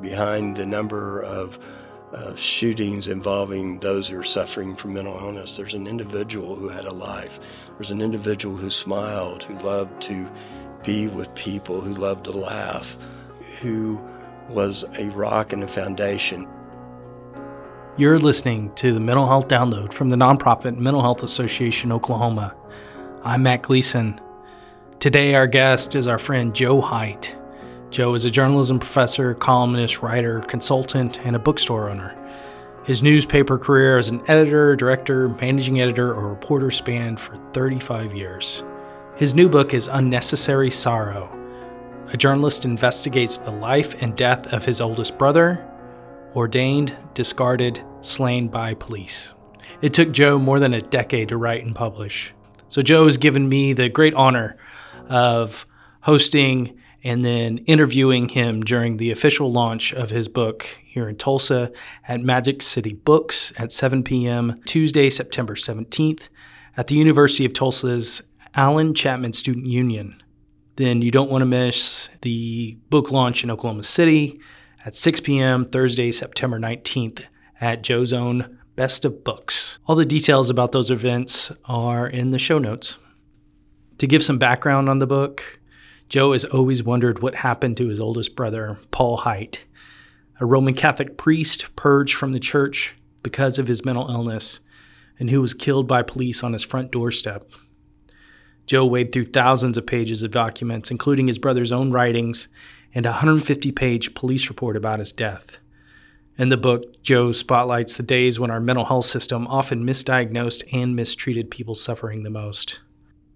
behind the number of shootings involving those who are suffering from mental illness. There's an individual who had a life. There's an individual who smiled, who loved to be with people, who loved to laugh, who was a rock and a foundation. You're listening to the Mental Health Download from the nonprofit Mental Health Association Oklahoma. I'm Matt Gleason. Today our guest is our friend Joe Height. Joe is a journalism professor, columnist, writer, consultant, and a bookstore owner. His newspaper career as an editor, director, managing editor, or reporter spanned for 35 years. His new book is Unnecessary Sorrow. A journalist investigates the life and death of his oldest brother, ordained, discarded, slain by police. It took Joe more than a decade to write and publish. So Joe has given me the great honor of hosting and then interviewing him during the official launch of his book here in Tulsa at Magic City Books at 7 p.m. Tuesday, September 17th at the University of Tulsa's Allen Chapman Student Union. Then you don't want to miss the book launch in Oklahoma City at 6 p.m. Thursday, September 19th at Joe's own Best of Books. All the details about those events are in the show notes. To give some background on the book, Joe has always wondered what happened to his oldest brother, Paul Height, a Roman Catholic priest purged from the church because of his mental illness and who was killed by police on his front doorstep. Joe waded through thousands of pages of documents, including his brother's own writings and a 150-page police report about his death. In the book, Joe spotlights the days when our mental health system often misdiagnosed and mistreated people suffering the most.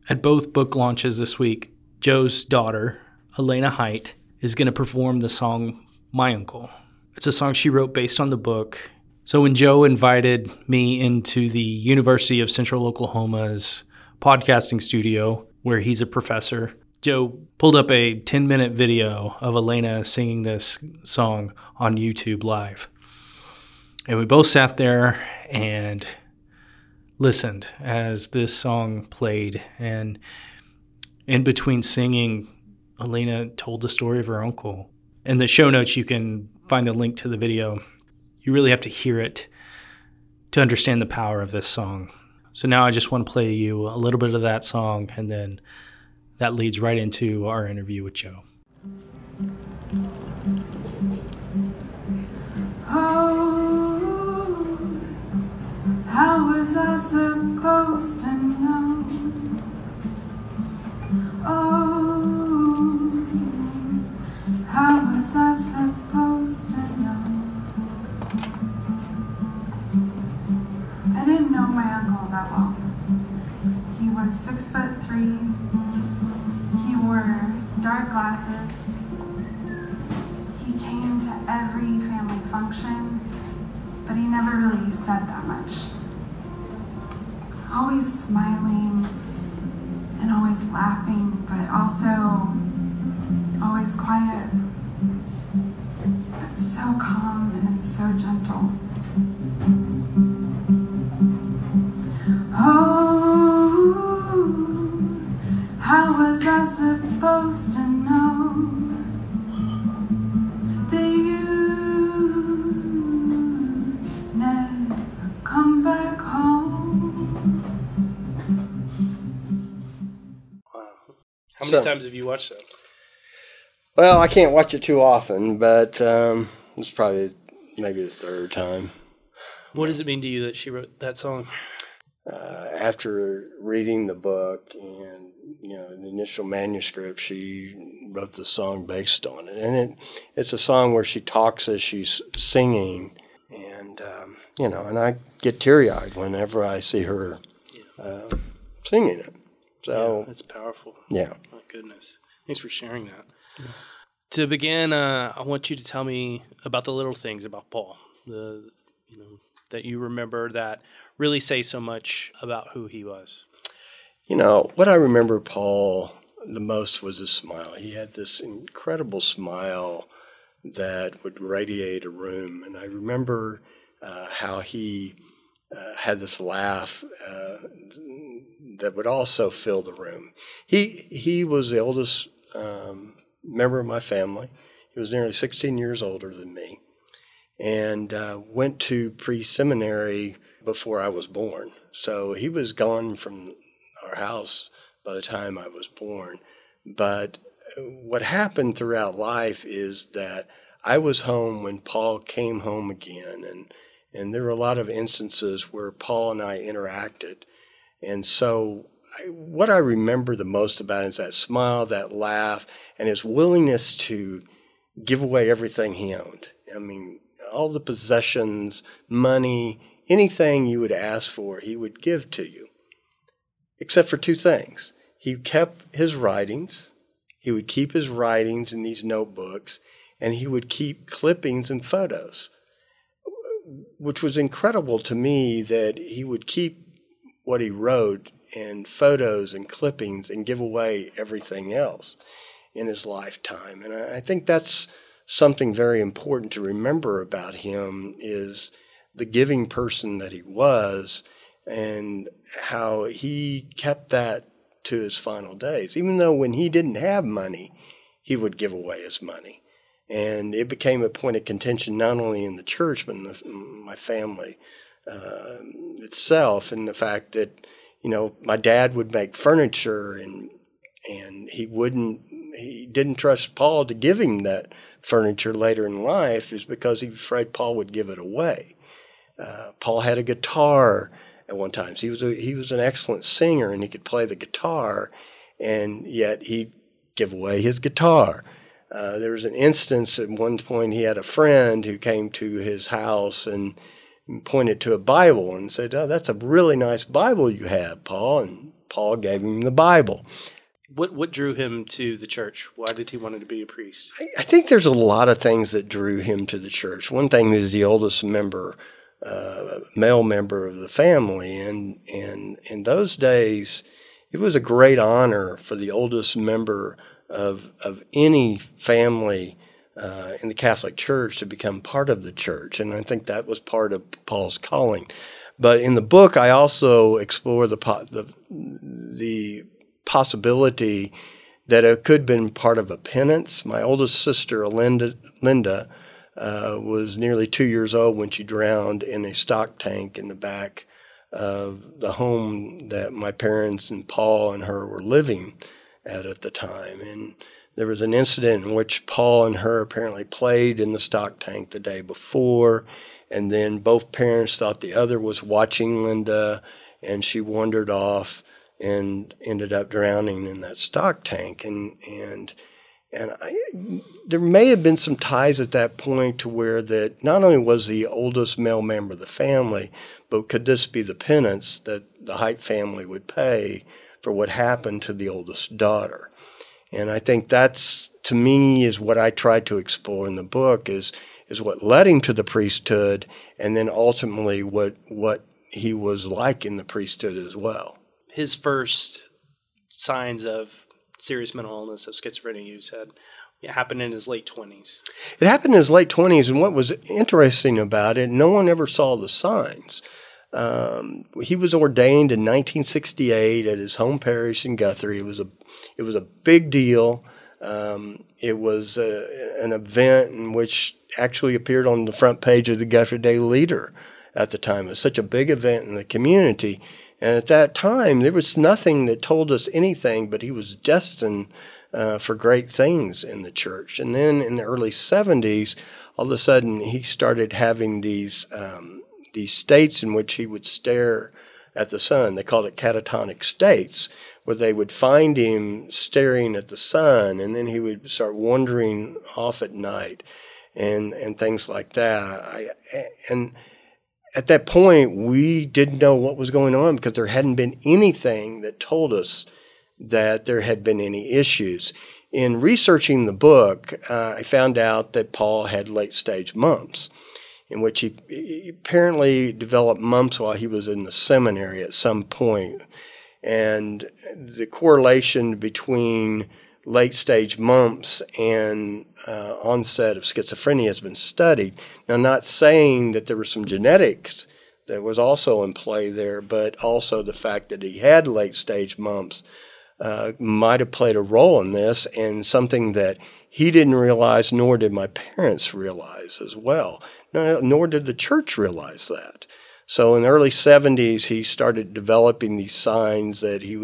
At both book launches this week, Joe's daughter, Elena Height, is going to perform the song My Uncle. It's a song she wrote based on the book. So when Joe invited me into the University of Central Oklahoma's podcasting studio, where he's a professor, Joe pulled up a 10-minute video of Elena singing this song on YouTube Live. And we both sat there and listened as this song played. And in between singing, Elena told the story of her uncle. In the show notes, you can find the link to the video. You really have to hear it to understand the power of this song. So now I just want to play you a little bit of that song, and then that leads right into our interview with Joe. Oh, how was I supposed to know? Oh, how was I supposed to know? I didn't know my uncle that well. He was 6'3". He wore dark glasses. He came to every family function, but he never really said that much. Always smiling and always laughing, but also always quiet, but so calm and so gentle. Oh, how was I supposed to know that you'd never come back home? How many times have you watched that? Well, I can't watch it too often, but it's probably maybe the third time. What does it mean to you that she wrote that song? After reading the book and the initial manuscript, she wrote the song based on it. And it's a song where she talks as she's singing, and and I get teary-eyed whenever I see her singing it. So yeah, that's powerful. Yeah. My goodness. Thanks for sharing that. Yeah. To begin, I want you to tell me about the little things about Paul, that you remember that really say so much about who he was. What I remember Paul the most was his smile. He had this incredible smile that would radiate a room. And I remember how he had this laugh that would also fill the room. He was the oldest member of my family. He was nearly 16 years older than me, and went to pre-seminary before I was born. So he was gone from our house by the time I was born. But what happened throughout life is that I was home when Paul came home again, and there were a lot of instances where Paul and I interacted. And so what I remember the most about is that smile, that laugh, and his willingness to give away everything he owned. I mean, all the possessions, money, anything you would ask for, he would give to you, except for two things. He kept his writings. He would keep his writings in these notebooks, and he would keep clippings and photos, which was incredible to me that he would keep what he wrote and photos and clippings and give away everything else in his lifetime. And I think that's something very important to remember about him, is the giving person that he was and how he kept that to his final days. Even though when he didn't have money, he would give away his money. And it became a point of contention not only in the church but in my family itself, and the fact that, you know, my dad would make furniture and he didn't trust Paul to give him that furniture later in life, is because he was afraid Paul would give it away. Paul had a guitar at one time. So he was an excellent singer and he could play the guitar, and yet he'd give away his guitar. There was an instance at one point he had a friend who came to his house and pointed to a Bible and said, "Oh, that's a really nice Bible you have, Paul." And Paul gave him the Bible. What drew him to the church? Why did he want to be a priest? I think there's a lot of things that drew him to the church. One thing is the oldest member, male member of the family. And in those days, it was a great honor for the oldest member of any family in the Catholic Church to become part of the church. And I think that was part of Paul's calling. But in the book, I also explore the possibility that it could have been part of a penance. My oldest sister, Linda, was nearly 2 years old when she drowned in a stock tank in the back of the home that my parents and Paul and her were living at the time. And there was an incident in which Paul and her apparently played in the stock tank the day before, and then both parents thought the other was watching Linda, and she wandered off and ended up drowning in that stock tank. And there may have been some ties at that point to where that not only was the oldest male member of the family, but could this be the penance that the Height family would pay for what happened to the oldest daughter? And I think that's, to me, is what I tried to explore in the book, is what led him to the priesthood, and then ultimately what he was like in the priesthood as well. His first signs of serious mental illness, of schizophrenia, you said, it happened in his late 20s. It happened in his late 20s, and what was interesting about it, no one ever saw the signs. He was ordained in 1968 at his home parish in Guthrie. It was a big deal. It was an event in which actually appeared on the front page of the Guthrie Daily Leader at the time. It was such a big event in the community. And at that time, there was nothing that told us anything, but he was destined for great things in the church. And then in the early 70s, all of a sudden, he started having these states in which he would stare at the sun. They called it catatonic states, where they would find him staring at the sun, and then he would start wandering off at night and things like that. And at that point, we didn't know what was going on, because there hadn't been anything that told us that there had been any issues. In researching the book, I found out that Paul had late-stage mumps, in which he apparently developed mumps while he was in the seminary at some point. And the correlation between late-stage mumps and onset of schizophrenia has been studied. Now, not saying that there were some genetics that was also in play there, but also the fact that he had late-stage mumps might have played a role in this, and something that he didn't realize, nor did my parents realize as well, nor did the church realize that. So in the early 70s, he started developing these signs that he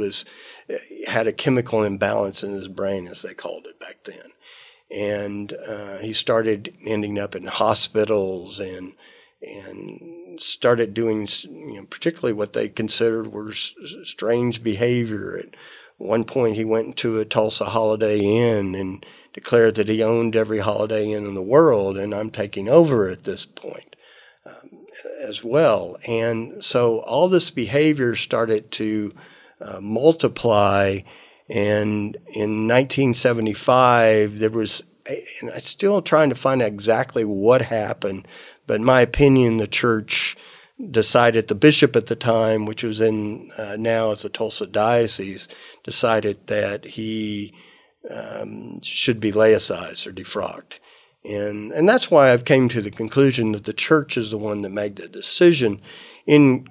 had a chemical imbalance in his brain, as they called it back then. And he started ending up in hospitals and started doing, particularly what they considered were strange behavior. At one point, he went to a Tulsa Holiday Inn and declared that he owned every Holiday Inn in the world, and I'm taking over at this point as well. And so all this behavior started to multiply. And in 1975, there was, and I'm still trying to find out exactly what happened, but in my opinion, the church decided, the bishop at the time, which was in now as the Tulsa Diocese, decided that he should be laicized or defrocked. And that's why I've came to the conclusion that the church is the one that made the decision in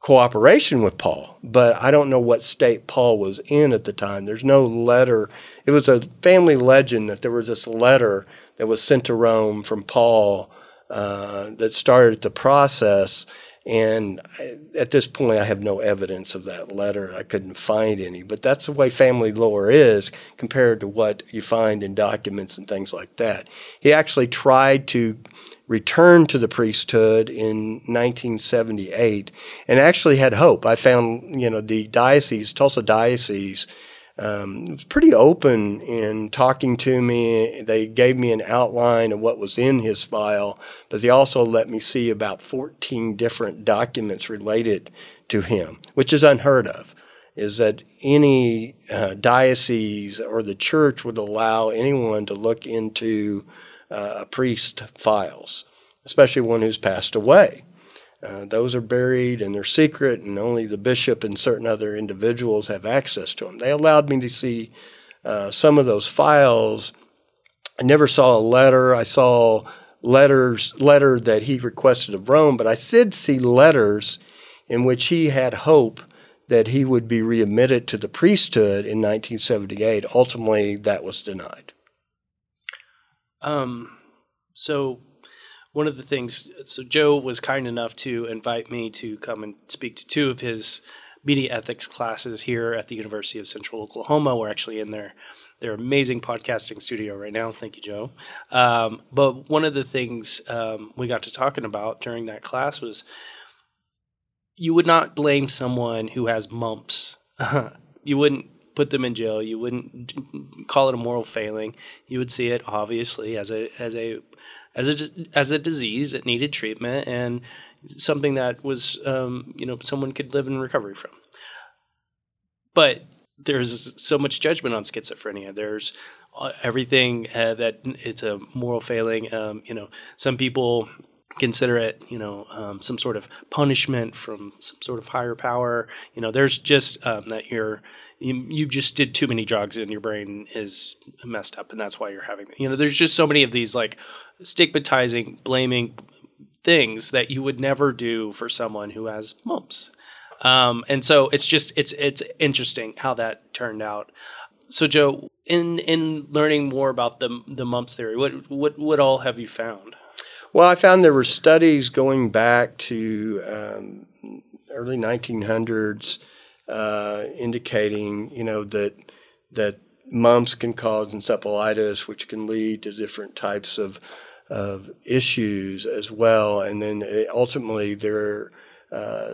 cooperation with Paul, but I don't know what state Paul was in at the time. There's no letter. It was a family legend that there was this letter that was sent to Rome from Paul that started the process, and at this point I have no evidence of that letter. I couldn't find any, but that's the way family lore is compared to what you find in documents and things like that. He actually tried to returned to the priesthood in 1978 and actually had hope. I found, the diocese, Tulsa Diocese, was pretty open in talking to me. They gave me an outline of what was in his file, but they also let me see about 14 different documents related to him, which is unheard of, is that any diocese or the church would allow anyone to look into priest files, especially one who's passed away. Those are buried and they're secret, and only the bishop and certain other individuals have access to them. They allowed me to see some of those files. I never saw a letter. I saw letter that he requested of Rome, but I did see letters in which he had hope that he would be readmitted to the priesthood in 1978. Ultimately, that was denied. So one of the things, Joe was kind enough to invite me to come and speak to two of his media ethics classes here at the University of Central Oklahoma. We're actually in their amazing podcasting studio right now. Thank you, Joe. But one of the things, we got to talking about during that class was you would not blame someone who has mumps. You wouldn't put them in jail. You wouldn't call it a moral failing. You would see it obviously as a disease that needed treatment and something that was someone could live in recovery from. But there's so much judgment on schizophrenia. There's everything that it's a moral failing. Some people consider it, some sort of punishment from some sort of higher power. There's just that you just did too many drugs and your brain is messed up, and that's why you're having that. There's just so many of these stigmatizing, blaming things that you would never do for someone who has mumps. And so it's just it's interesting how that turned out. So Joe, in learning more about the mumps theory, what all have you found? Well, I found there were studies going back to early 1900s indicating, that mumps can cause encephalitis, which can lead to different types of issues as well. And then ultimately there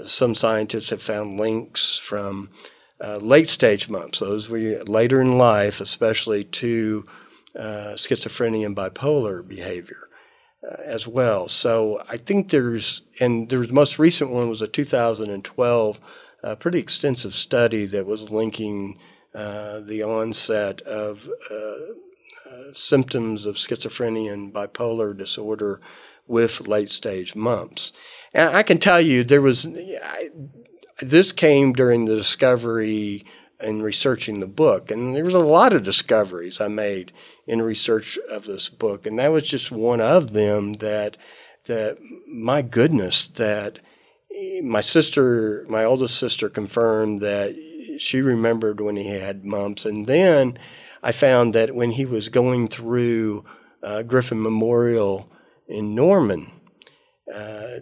some scientists have found links from late-stage mumps, those were later in life, especially to schizophrenia and bipolar behavior as well. So I think the most recent one was a 2012 pretty extensive study that was linking the onset of symptoms of schizophrenia and bipolar disorder with late-stage mumps. And I can tell you this came during the discovery in researching the book, and there was a lot of discoveries I made in research of this book, and that was just one of them that my goodness, that my oldest sister confirmed that she remembered when he had mumps. And then I found that when he was going through Griffin Memorial in Norman,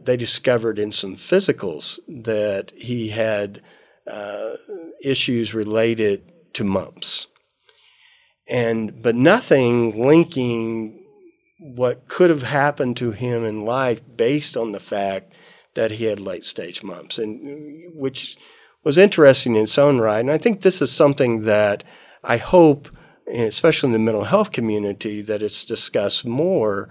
they discovered in some physicals that he had issues related to mumps, but nothing linking what could have happened to him in life based on the fact that he had late-stage mumps, and which was interesting in its own right. And I think this is something that I hope, especially in the mental health community, that it's discussed more.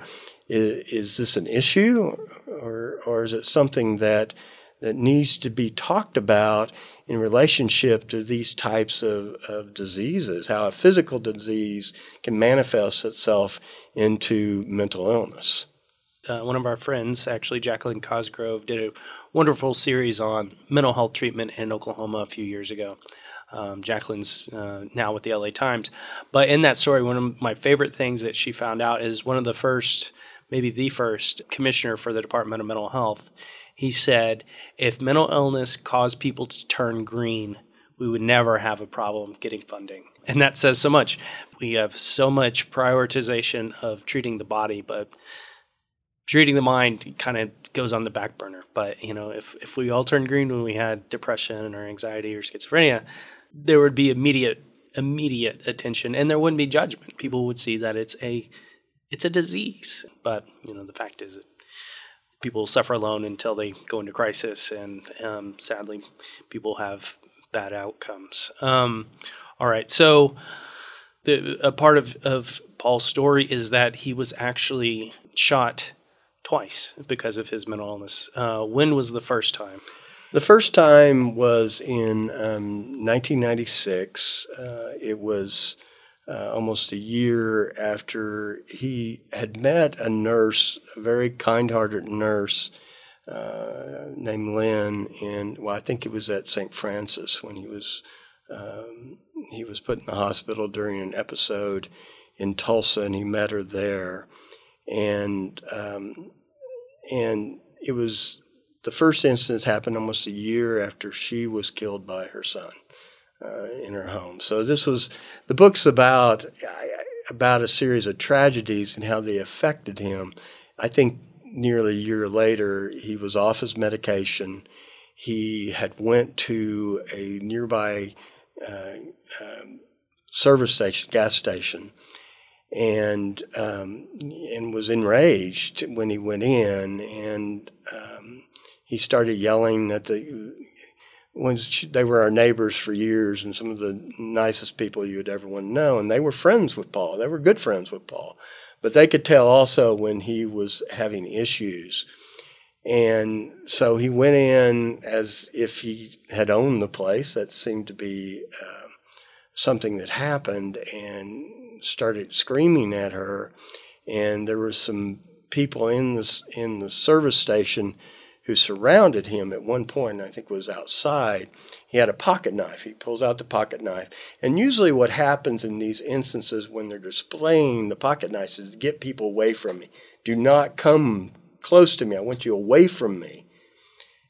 Is this an issue, or is it something that needs to be talked about in relationship to these types of diseases, how a physical disease can manifest itself into mental illness? One of our friends, actually Jacqueline Cosgrove, did a wonderful series on mental health treatment in Oklahoma a few years ago. Jacqueline's now with the LA Times. But in that story, one of my favorite things that she found out is one of the first, maybe the first, commissioner for the Department of Mental Health. He said, if mental illness caused people to turn green, we would never have a problem getting funding. And that says so much. We have so much prioritization of treating the body, but treating the mind kind of goes on the back burner. But, you know, if we all turned green when we had depression or anxiety or schizophrenia, there would be immediate attention, and there wouldn't be judgment. People would see that it's a disease. But, you know, the fact is people suffer alone until they go into crisis, and sadly, people have bad outcomes. All right, so a part of Paul's story is that he was actually shot twice because of his mental illness. When was the first time? The first time was in 1996. It was almost a year after he had met a nurse, a very kind-hearted nurse named Lynn, I think it was at St. Francis when he was put in the hospital during an episode in Tulsa, and he met her there, and it was the first instance happened almost a year after she was killed by her son. In her home. So this was, the book's about a series of tragedies and how they affected him. I think nearly a year later, he was off his medication. He had went to a nearby gas station, and was enraged when he went in, and he started yelling at they were our neighbors for years, and some of the nicest people you'd ever want to know, and they were friends with Paul. They were good friends with Paul. But they could tell also when he was having issues. And so he went in as if he had owned the place. That seemed to be something that happened, and started screaming at her. And there were some people in the service station who surrounded him at one point. I think was outside. He had a pocket knife. He pulls out the pocket knife. And usually what happens in these instances when they're displaying the pocket knives is to get people away from me. Do not come close to me. I want you away from me,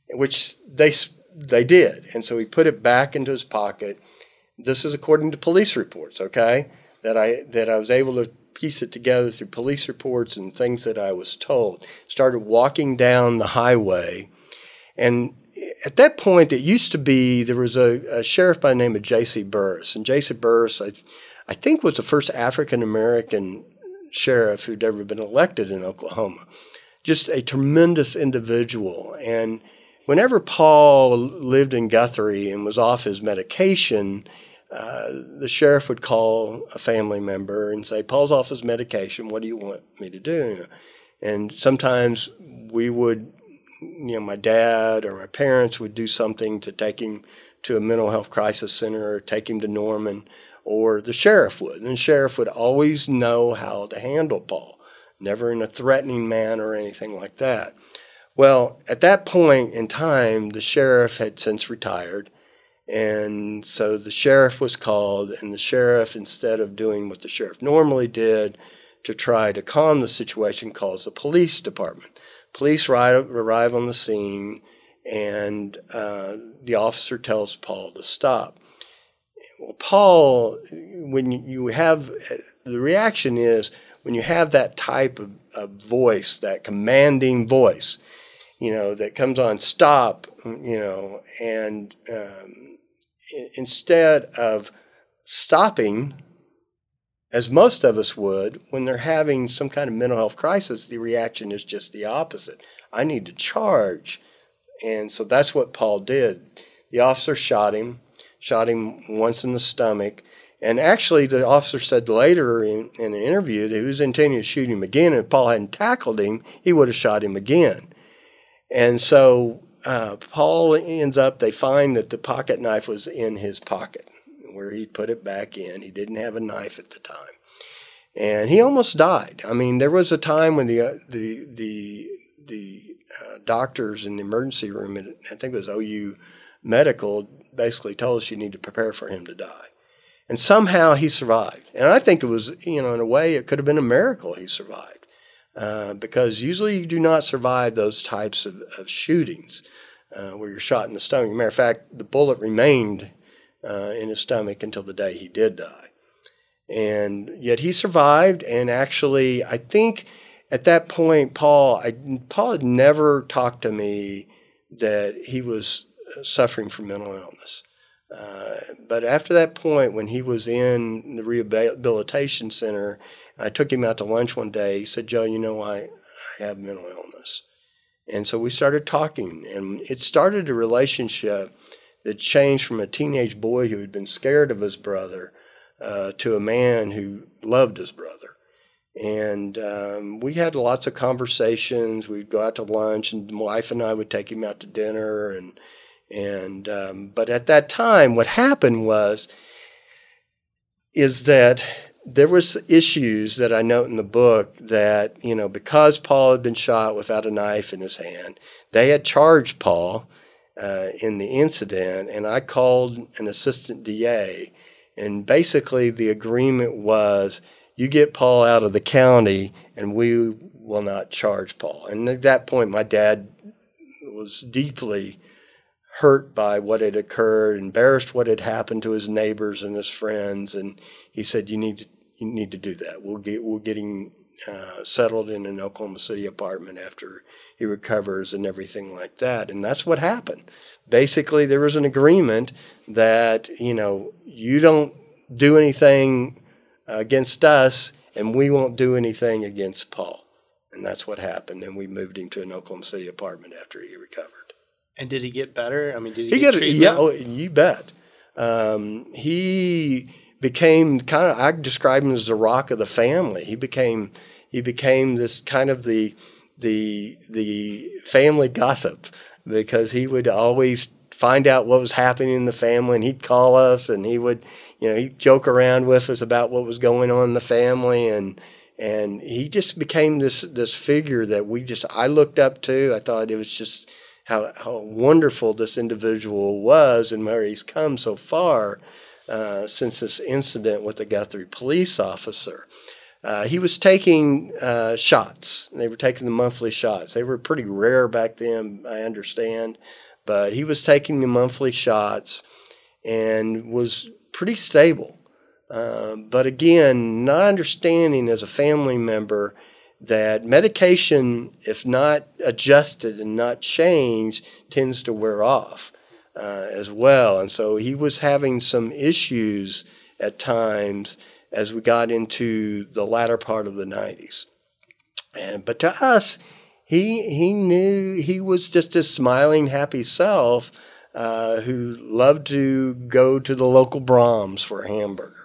which they did. And so he put it back into his pocket. This is according to police reports, okay, that I was able to piece it together through police reports and things that I was told. Started walking down the highway, and at that point, it used to be there was a sheriff by the name of J.C. Burris, and J.C. Burris, I think, was the first African American sheriff who'd ever been elected in Oklahoma. Just a tremendous individual, and whenever Paul lived in Guthrie and was off his medication, the sheriff would call a family member and say, Paul's off his medication. What do you want me to do? And sometimes we would, you know, my dad or my parents would do something to take him to a mental health crisis center or take him to Norman, or the sheriff would. And the sheriff would always know how to handle Paul, never in a threatening manner or anything like that. Well, at that point in time, the sheriff had since retired. And so the sheriff was called, and the sheriff, instead of doing what the sheriff normally did to try to calm the situation, calls the police department. Police arrive on the scene, and the officer tells Paul to stop. Paul, when you have the reaction is when you have that type of voice, that commanding voice, you know, that comes on, stop, you know, and instead of stopping, as most of us would, when they're having some kind of mental health crisis, the reaction is just the opposite. I need to charge. And so that's what Paul did. The officer shot him once in the stomach. And actually, the officer said later in an interview that he was intending to shoot him again. And if Paul hadn't tackled him, he would have shot him again. And so Paul ends up, they find that the pocket knife was in his pocket, where he put it back in. He didn't have a knife at the time. And he almost died. I mean, there was a time when the doctors in the emergency room, I think it was OU Medical, basically told us you need to prepare for him to die. And somehow he survived. And I think it was, you know, in a way it could have been a miracle he survived, because usually you do not survive those types of shootings where you're shot in the stomach. As a matter of fact, the bullet remained in his stomach until the day he did die. And yet he survived, and actually I think at that point Paul had never talked to me that he was suffering from mental illness. But after that point, when he was in the rehabilitation center, I took him out to lunch one day. He said, Joe, you know, I have mental illness. And so we started talking, and it started a relationship that changed from a teenage boy who had been scared of his brother to a man who loved his brother. And we had lots of conversations. We'd go out to lunch, and my wife and I would take him out to dinner. But at that time, what happened is that there was issues that I note in the book that, you know, because Paul had been shot without a knife in his hand, they had charged Paul in the incident, and I called an assistant DA, and basically the agreement was, you get Paul out of the county and we will not charge Paul. And at that point, my dad was deeply hurt by what had occurred, embarrassed what had happened to his neighbors and his friends, and he said, you need to do that. We'll get him settled in an Oklahoma City apartment after he recovers and everything like that. And that's what happened. Basically, there was an agreement that, you know, you don't do anything against us and we won't do anything against Paul. And that's what happened. And we moved him to an Oklahoma City apartment after he recovered. And did he get better? I mean, did he get treatment? Yeah, oh, you bet. He became kind of, I describe him as the rock of the family. He became this kind of the family gossip, because he would always find out what was happening in the family, and he'd call us, and he would, you know, he'd joke around with us about what was going on in the family, and he just became this figure that I looked up to. I thought it was just how wonderful this individual was and where he's come so far since this incident with the Guthrie police officer. He was taking shots. They were taking the monthly shots. They were pretty rare back then, I understand. But he was taking the monthly shots and was pretty stable. But again, not understanding as a family member that medication, if not adjusted and not changed, tends to wear off as well. And so he was having some issues at times as we got into the latter part of the 90s. But to us, he knew he was just his smiling, happy self who loved to go to the local Brahms for a hamburger,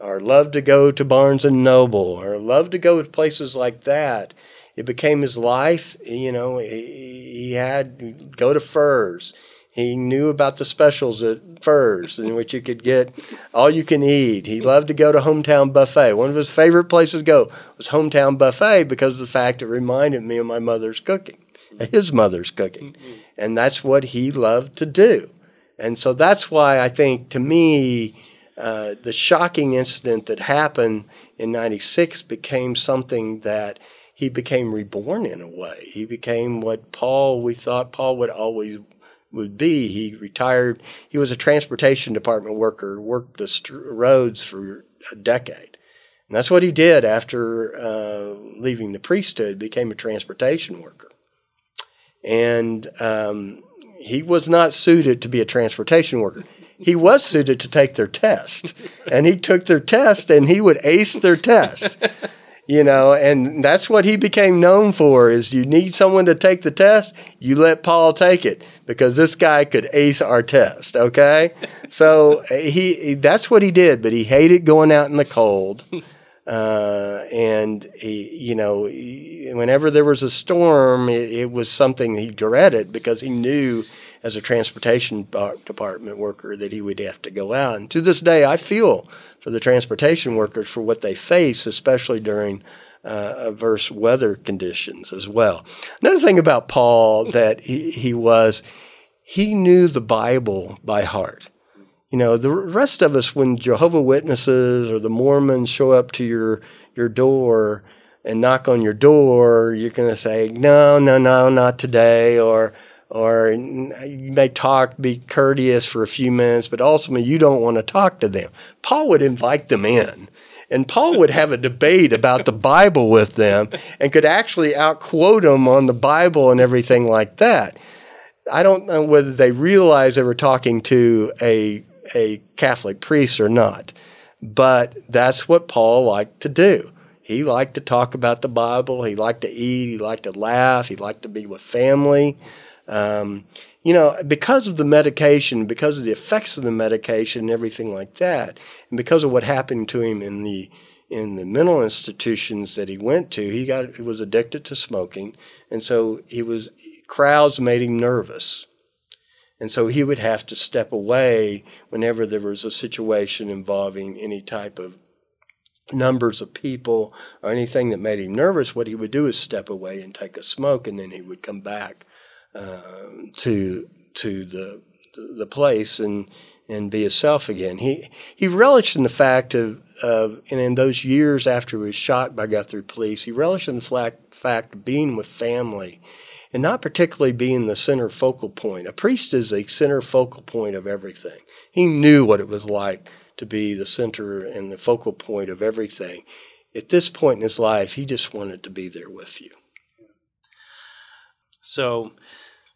or loved to go to Barnes & Noble, or loved to go to places like that. It became his life. You know, he had to go to Furs. He knew about the specials at Furs, in which you could get all you can eat. He loved to go to Hometown Buffet. One of his favorite places to go was Hometown Buffet because of the fact it reminded me of my mother's cooking, his mother's cooking. And that's what he loved to do. And so that's why I think, to me, the shocking incident that happened in 96 became something that he became reborn in a way. He became what we thought Paul would always would be. He retired. He was a transportation department worker, worked the roads for a decade. And that's what he did after leaving the priesthood, became a transportation worker. And he was not suited to be a transportation worker. He was suited to take their test, and he took their test, and he would ace their test, you know, and that's what he became known for is you need someone to take the test, you let Paul take it because this guy could ace our test, okay? So that's what he did, but he hated going out in the cold, and, whenever there was a storm, it was something he dreaded because he knew – as a transportation department worker that he would have to go out. And to this day, I feel for the transportation workers for what they face, especially during adverse weather conditions as well. Another thing about Paul that he knew the Bible by heart. You know, the rest of us, when Jehovah's Witnesses or the Mormons show up to your door and knock on your door, you're going to say, no, not today, or you may talk, be courteous for a few minutes, but ultimately you don't want to talk to them. Paul would invite them in, and Paul would have a debate about the Bible with them and could actually out-quote them on the Bible and everything like that. I don't know whether they realized they were talking to a Catholic priest or not, but that's what Paul liked to do. He liked to talk about the Bible. He liked to eat. He liked to laugh. He liked to be with family. Because of the medication, because of the effects of the medication and everything like that, and because of what happened to him in the mental institutions that he went to, he was addicted to smoking, and so crowds made him nervous. And so he would have to step away whenever there was a situation involving any type of numbers of people or anything that made him nervous. What he would do is step away and take a smoke, and then he would come back to the place and be himself again. He relished in the fact of in those years after he was shot by Guthrie police, he relished in the fact of being with family and not particularly being the center focal point. A priest is the center focal point of everything. He knew what it was like to be the center and the focal point of everything. At this point in his life, he just wanted to be there with you. So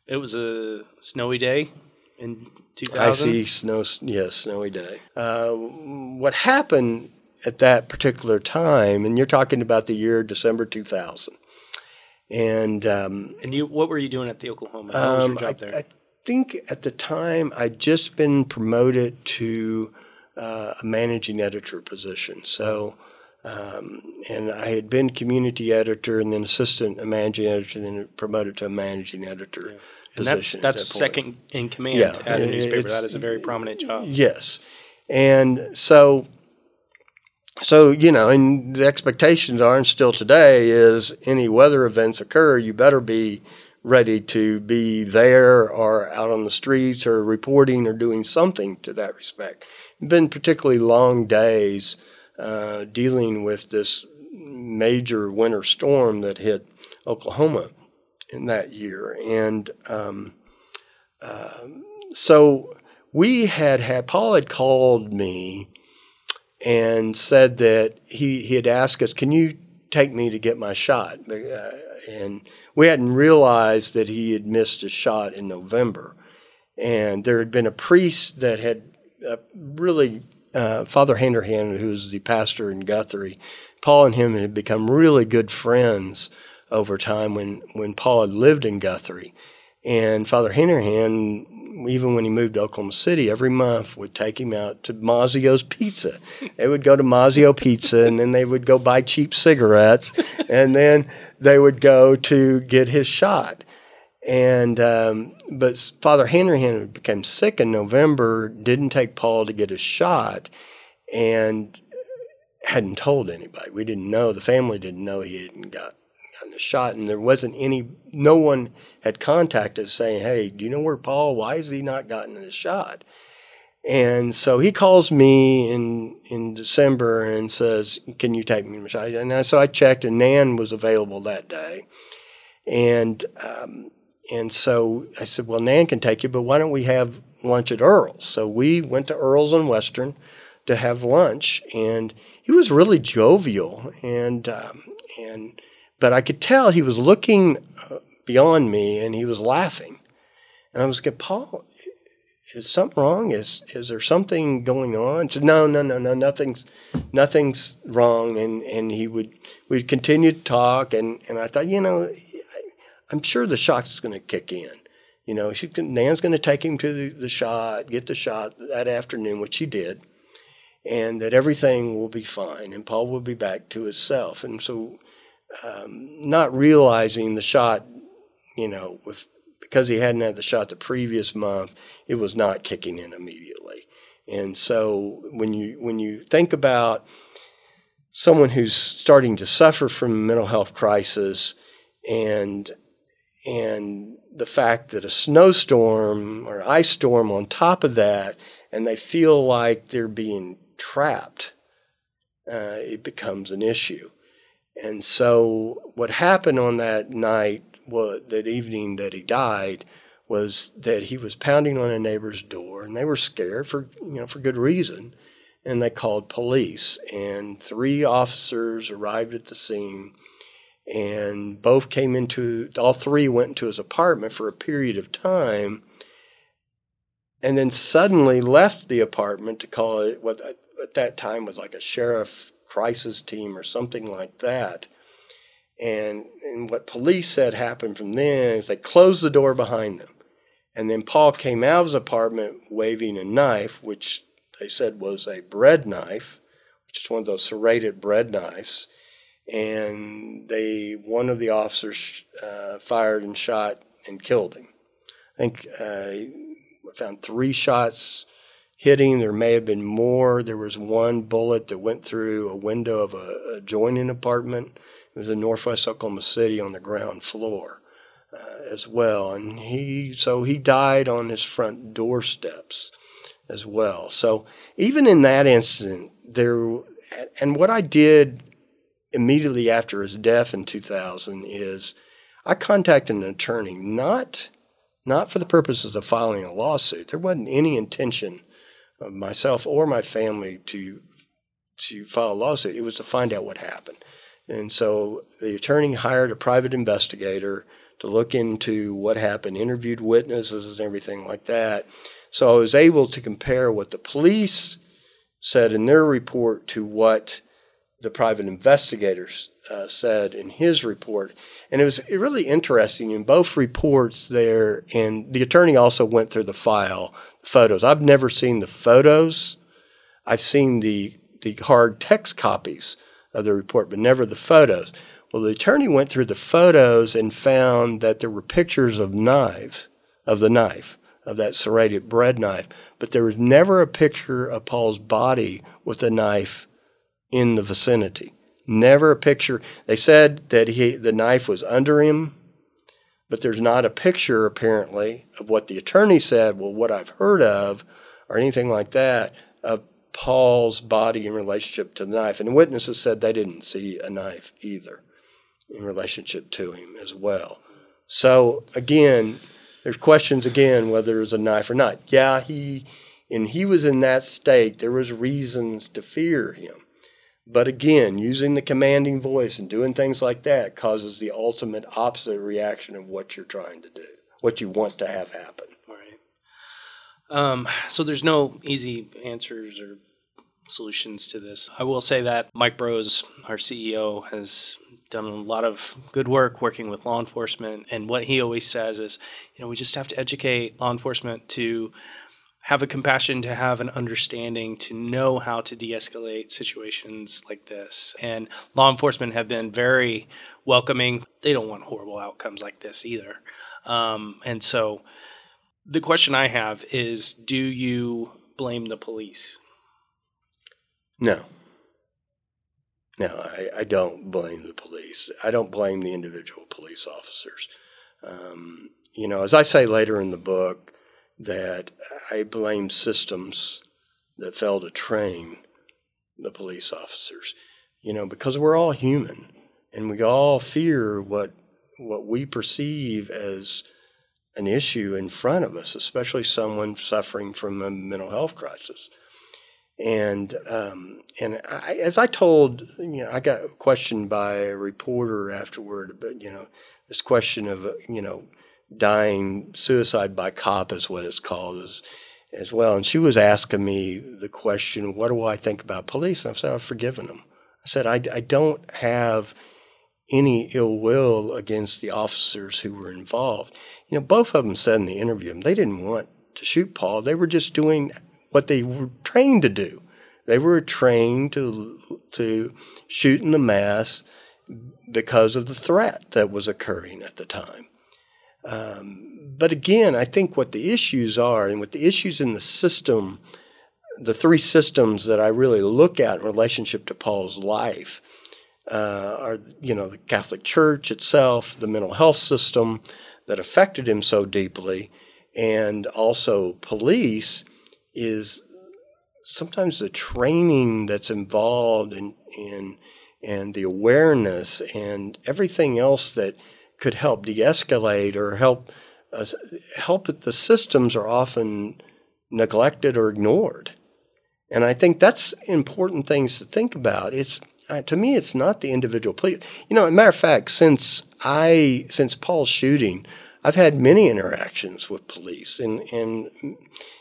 it was a snowy day in 2000? Snowy day. What happened at that particular time, and you're talking about the year December 2000. And what were you doing at the Oklahoma? How was your job there? I think at the time I'd just been promoted to a managing editor position. So and I had been community editor and then assistant managing editor and then promoted to a managing editor position. And that's second in command at a newspaper. That is a very prominent job. Yes. And so and the expectations are, and still today is, any weather events occur, you better be ready to be there or out on the streets or reporting or doing something to that respect. It's been particularly long days dealing with this major winter storm that hit Oklahoma in that year. And so Paul had called me and said that he had asked us, can you take me to get my shot? And we hadn't realized that he had missed a shot in November. And there had been a priest that had really Father Hennerhan, who's the pastor in Guthrie, Paul and him had become really good friends over time when Paul had lived in Guthrie. And Father Hennerhan, even when he moved to Oklahoma City, every month would take him out to Mazzio's Pizza. They would go to Mazzio's Pizza, and then they would go buy cheap cigarettes, and then they would go to get his shot. And but Father Hennerhan became sick in November, didn't take Paul to get his shot, and hadn't told anybody. We didn't know. The family didn't know he hadn't gotten a shot, and there wasn't no one had contacted us saying, hey, do you know where Paul, why has he not gotten his shot? And so he calls me in December and says, can you take me to my shot? And so I checked, and Nan was available that day. And And so I said, well, Nan can take you, but why don't we have lunch at Earl's? So we went to Earl's on Western to have lunch, and he was really jovial. But I could tell he was looking beyond me, and he was laughing. And I was like, Paul, is something wrong? Is there something going on? He said, no, nothing's wrong. And we'd continue to talk, and I thought, I'm sure the shock is going to kick in. Nan's going to take him to get the shot that afternoon, which she did, and that everything will be fine, and Paul will be back to himself. And so not realizing the shot, because he hadn't had the shot the previous month, it was not kicking in immediately. And so when you think about someone who's starting to suffer from a mental health crisis, and the fact that a snowstorm or ice storm on top of that, and they feel like they're being trapped, it becomes an issue. And so what happened on that night, that evening that he died, was that he was pounding on a neighbor's door, and they were scared for good reason, and they called police. And 3 officers arrived at the scene, and all 3 went into his apartment for a period of time, and then suddenly left the apartment to call it what at that time was like a sheriff crisis team or something like that. And what police said happened from then is they closed the door behind them. And then Paul came out of his apartment waving a knife, which they said was a bread knife, which is one of those serrated bread knives. And one of the officers fired and shot and killed him. I think I found 3 shots hitting. There may have been more. There was one bullet that went through a window of an adjoining apartment. It was in Northwest Oklahoma City on the ground floor as well. And he died on his front doorsteps as well. So even in that incident, and what I did immediately after his death in 2000 is I contacted an attorney, not for the purposes of filing a lawsuit. There wasn't any intention of myself or my family to file a lawsuit. It was to find out what happened. And so the attorney hired a private investigator to look into what happened, interviewed witnesses and everything like that. So I was able to compare what the police said in their report to what the private investigator said in his report. And it was really interesting. In both reports there, and the attorney also went through the file, photos. I've never seen the photos. I've seen the hard text copies of the report, but never the photos. Well, the attorney went through the photos and found that there were pictures of that serrated bread knife, but there was never a picture of Paul's body with a knife in the vicinity. Never a picture. They said that the knife was under him, but there's not a picture, apparently, of what the attorney said, well, what I've heard of, or anything like that, of Paul's body in relationship to the knife. And witnesses said they didn't see a knife either in relationship to him as well. So, again, there's questions again whether it was a knife or not. Yeah, he was in that state. There was reasons to fear him. But again, using the commanding voice and doing things like that causes the ultimate opposite reaction of what you're trying to do, what you want to have happen. Right. So there's no easy answers or solutions to this. I will say that Mike Brose, our CEO, has done a lot of good work working with law enforcement. And what he always says is, we just have to educate law enforcement to have a compassion, to have an understanding, to know how to de-escalate situations like this. And law enforcement have been very welcoming. They don't want horrible outcomes like this either. And so the question I have is, do you blame the police? No. No, I don't blame the police. I don't blame the individual police officers. As I say later in the book, that I blame systems that fail to train the police officers, because we're all human and we all fear what we perceive as an issue in front of us, especially someone suffering from a mental health crisis. And I, as I told, you know, I got questioned by a reporter afterward about, you know, this question of, you know, dying, suicide by cop is what it's called as well. And she was asking me the question, what do I think about police? And I said, I've forgiven them. I said, I don't have any ill will against the officers who were involved. You know, both of them said in the interview, they didn't want to shoot Paul. They were just doing what they were trained to do. They were trained to shoot in the mass because of the threat that was occurring at the time. But again, I think what the issues are and what the issues in the system, the three systems that I really look at in relationship to Paul's life are, you know, the Catholic Church itself, the mental health system that affected him so deeply, and also police is sometimes the training that's involved and the awareness and everything else that could help de-escalate or help that the systems are often neglected or ignored. And I think that's important things to think about. It's to me, it's not the individual police. You know, as a matter of fact, since Paul's shooting, I've had many interactions with police and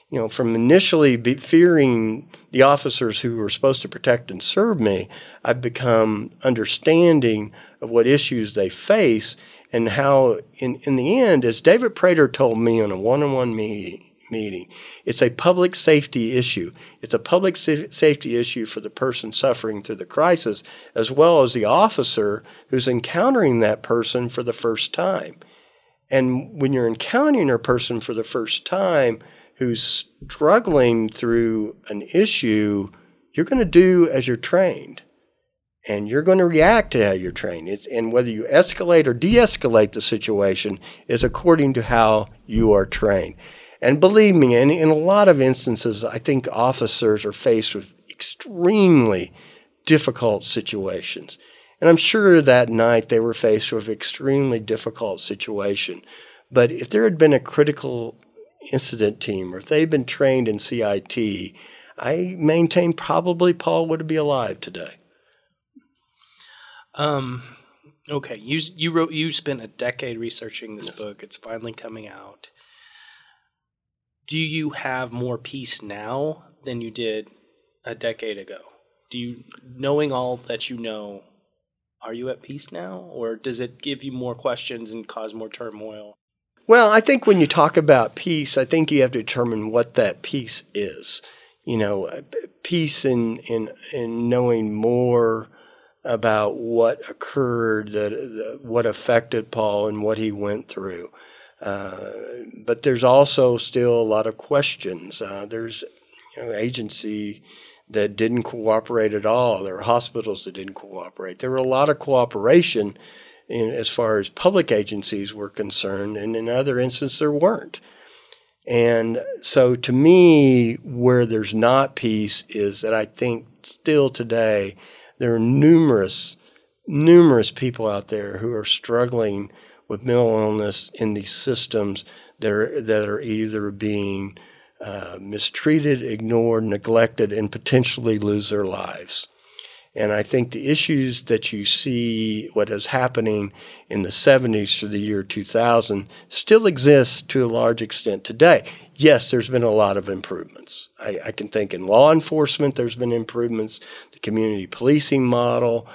you know, from initially fearing the officers who were supposed to protect and serve me, I've become understanding of what issues they face and how, in the end, as David Prater told me in a one-on-one meeting, it's a public safety issue. It's a public safety issue for the person suffering through the crisis as well as the officer who's encountering that person for the first time. And when you're encountering a person for the first time who's struggling through an issue, you're going to do as you're trained, and you're going to react to how you're trained. And whether you escalate or de-escalate the situation is according to how you are trained. And believe me, in a lot of instances, I think officers are faced with extremely difficult situations. And I'm sure that night they were faced with an extremely difficult situation. But if there had been a critical incident team, or if they'd been trained in CIT, I maintain probably Paul would be alive today. Okay, you spent a decade researching this book. It's finally coming out. Do you have more peace now than you did a decade ago? Do you, knowing all that you know, are you at peace now, or does it give you more questions and cause more turmoil? Well, I think when you talk about peace, I think you have to determine what that peace is. You know, peace in knowing more about what occurred, what affected Paul and what he went through. But there's also still a lot of questions. There's, you know, agency that didn't cooperate at all. There were hospitals that didn't cooperate. There were a lot of cooperation as far as public agencies were concerned, and in other instances there weren't. And so to me, where there's not peace is that I think still today there are numerous people out there who are struggling with mental illness in these systems that are either being mistreated, ignored, neglected, and potentially lose their lives. And I think the issues that you see, what is happening in the 70s to the year 2000, still exists to a large extent today. Yes, there's been a lot of improvements. I can think in law enforcement there's been improvements, the community policing model.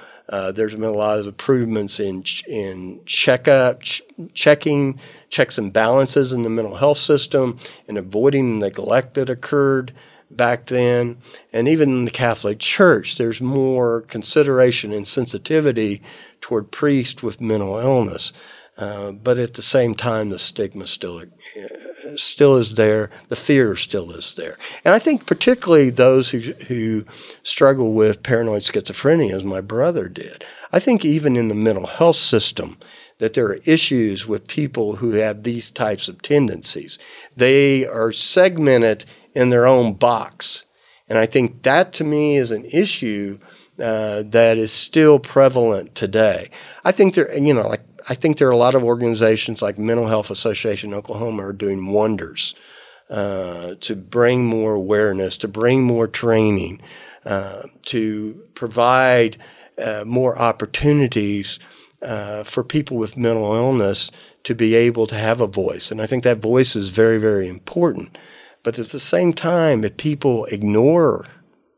There's been a lot of improvements in checking, checks and balances in the mental health system and avoiding neglect that occurred back then, and even in the Catholic Church, there's more consideration and sensitivity toward priests with mental illness. But at the same time, the stigma still is there. The fear still is there. And I think particularly those who struggle with paranoid schizophrenia, as my brother did, I think even in the mental health system, that there are issues with people who have these types of tendencies. They are segmented in their own box. And I think that to me is an issue that is still prevalent today. I think there, you know, like I think there are a lot of organizations like Mental Health Association Oklahoma are doing wonders to bring more awareness, to bring more training, to provide more opportunities for people with mental illness to be able to have a voice. And I think that voice is very, very important. But at the same time, if people ignore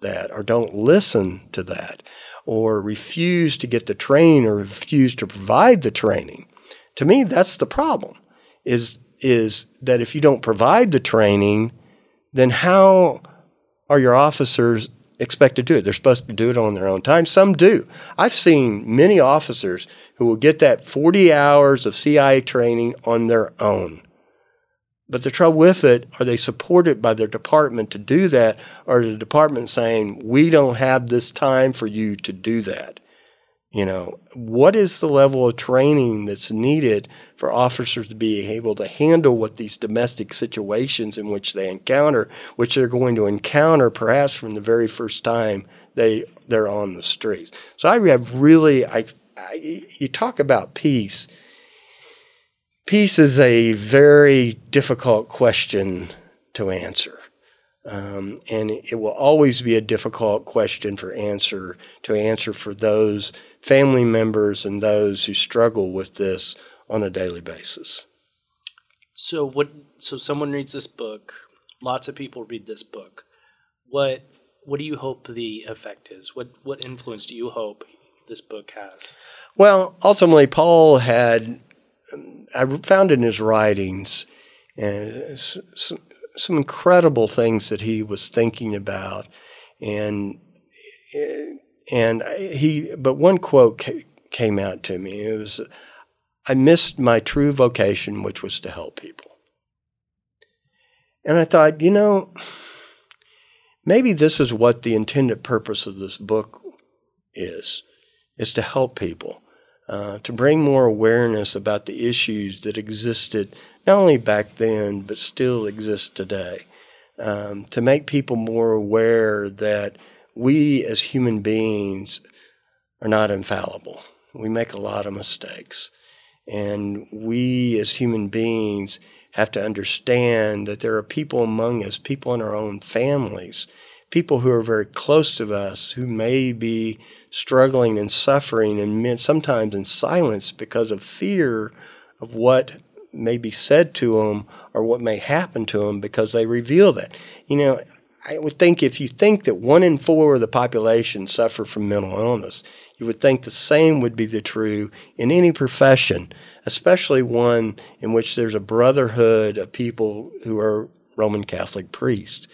that or don't listen to that or refuse to get the training or refuse to provide the training, to me, that's the problem, is that if you don't provide the training, then how are your officers expected to do it? They're supposed to do it on their own time. Some do. I've seen many officers who will get that 40 hours of CIA training on their own. But the trouble with it, are they supported by their department to do that, or the department saying, we don't have this time for you to do that? You know, what is the level of training that's needed for officers to be able to handle what these domestic situations in which they encounter, which they're going to encounter perhaps from the very first time they're on the streets? So I have really, you talk about peace. Peace is a very difficult question to answer, and it will always be a difficult question to answer for those family members and those who struggle with this on a daily basis. So someone reads this book. Lots of people read this book. What do you hope the effect is? What influence do you hope this book has? Well, ultimately, Paul had. I found in his writings some incredible things that he was thinking about, but one quote came out to me. It was, "I missed my true vocation, which was to help people." And I thought, you know, maybe this is what the intended purpose of this book is to help people. To bring more awareness about the issues that existed not only back then but still exist today, to make people more aware that we as human beings are not infallible. We make a lot of mistakes, and we as human beings have to understand that there are people among us, people in our own families, people who are very close to us, who may be struggling and suffering and sometimes in silence because of fear of what may be said to them or what may happen to them because they reveal that. You know, I would think if you think that 1 in 4 of the population suffer from mental illness, you would think the same would be true in any profession, especially one in which there's a brotherhood of people who are Roman Catholic priests.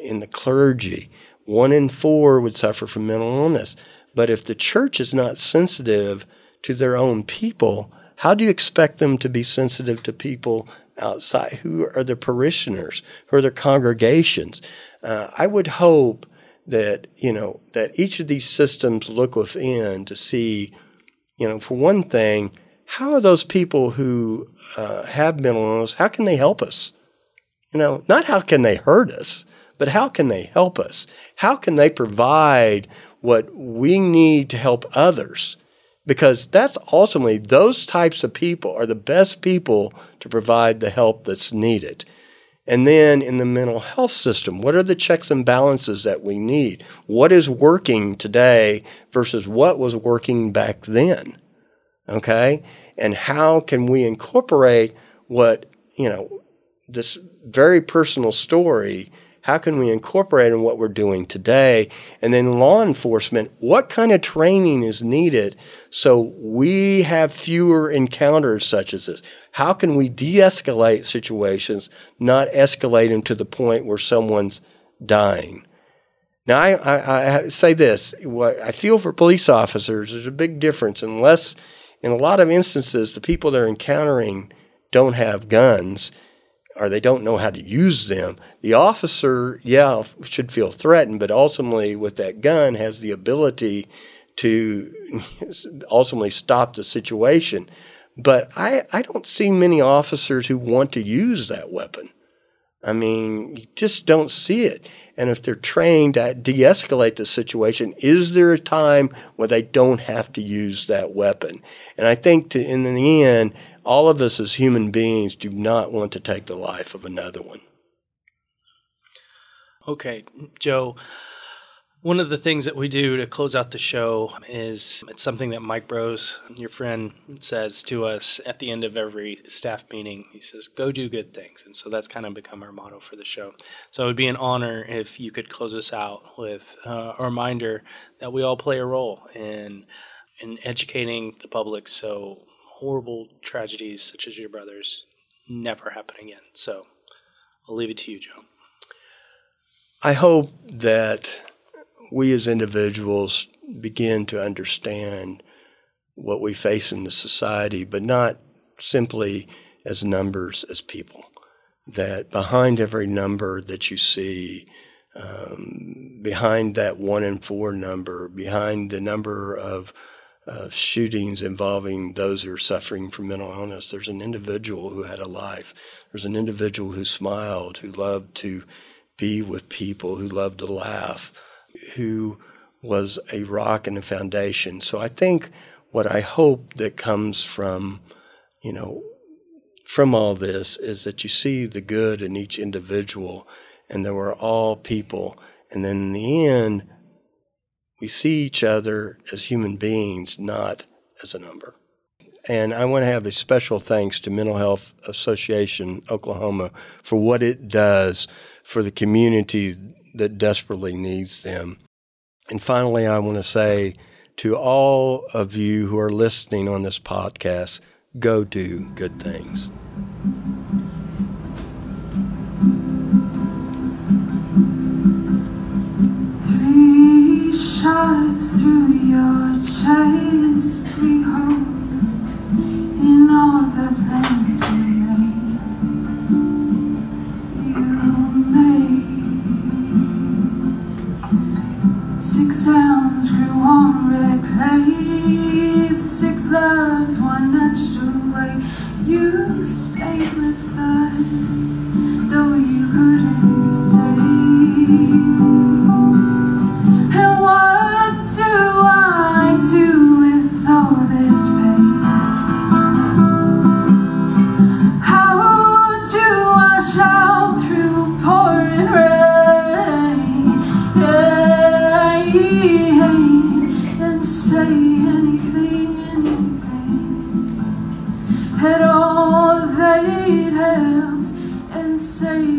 In the clergy, 1 in 4 would suffer from mental illness. But if the church is not sensitive to their own people, how do you expect them to be sensitive to people outside? Who are their parishioners? Who are their congregations? I would hope that, you know, that each of these systems look within to see, you know, for one thing, how are those people who have mental illness, how can they help us? You know, not how can they hurt us, but how can they help us? How can they provide what we need to help others? Because that's ultimately, those types of people are the best people to provide the help that's needed. And then in the mental health system, what are the checks and balances that we need? What is working today versus what was working back then? Okay? And how can we incorporate what, you know, this very personal story, how can we incorporate in what we're doing today? And then law enforcement, what kind of training is needed so we have fewer encounters such as this? How can we de-escalate situations, not escalate them to the point where someone's dying? Now, I say this, what I feel for police officers, there's a big difference. Unless, in a lot of instances, the people they're encountering don't have guns, or they don't know how to use them, the officer, yeah, should feel threatened, but ultimately with that gun has the ability to ultimately stop the situation. But I don't see many officers who want to use that weapon. I mean, you just don't see it. And if they're trained to de-escalate the situation, is there a time where they don't have to use that weapon? And I think in the end, all of us as human beings do not want to take the life of another one. Okay, Joe, one of the things that we do to close out the show is it's something that Mike Brose, your friend, says to us at the end of every staff meeting. He says, go do good things. And so that's kind of become our motto for the show. So it would be an honor if you could close us out with a reminder that we all play a role in educating the public so horrible tragedies such as your brother's never happen again. So I'll leave it to you, Joe. I hope that we as individuals begin to understand what we face in the society, but not simply as numbers, as people. That behind every number that you see, behind that 1 in 4 number, behind the number of shootings involving those who are suffering from mental illness, there's an individual who had a life. There's an individual who smiled, who loved to be with people, who loved to laugh, who was a rock and a foundation. So I think what I hope that comes from, you know, from all this is that you see the good in each individual, and that we're all people. And then in the end, we see each other as human beings, not as a number. And I want to have a special thanks to Mental Health Association Oklahoma for what it does for the community that desperately needs them. And finally, I want to say to all of you who are listening on this podcast, go do good things. Three shots through your chest, 3 holes in all the plans you made. 6 hounds grew on red clay, 6 loves, 1 nudged away. You stayed with us, though you couldn't stay. And what do I do with all this pain? How do I shout through pouring rain? And say anything at all that helps, and say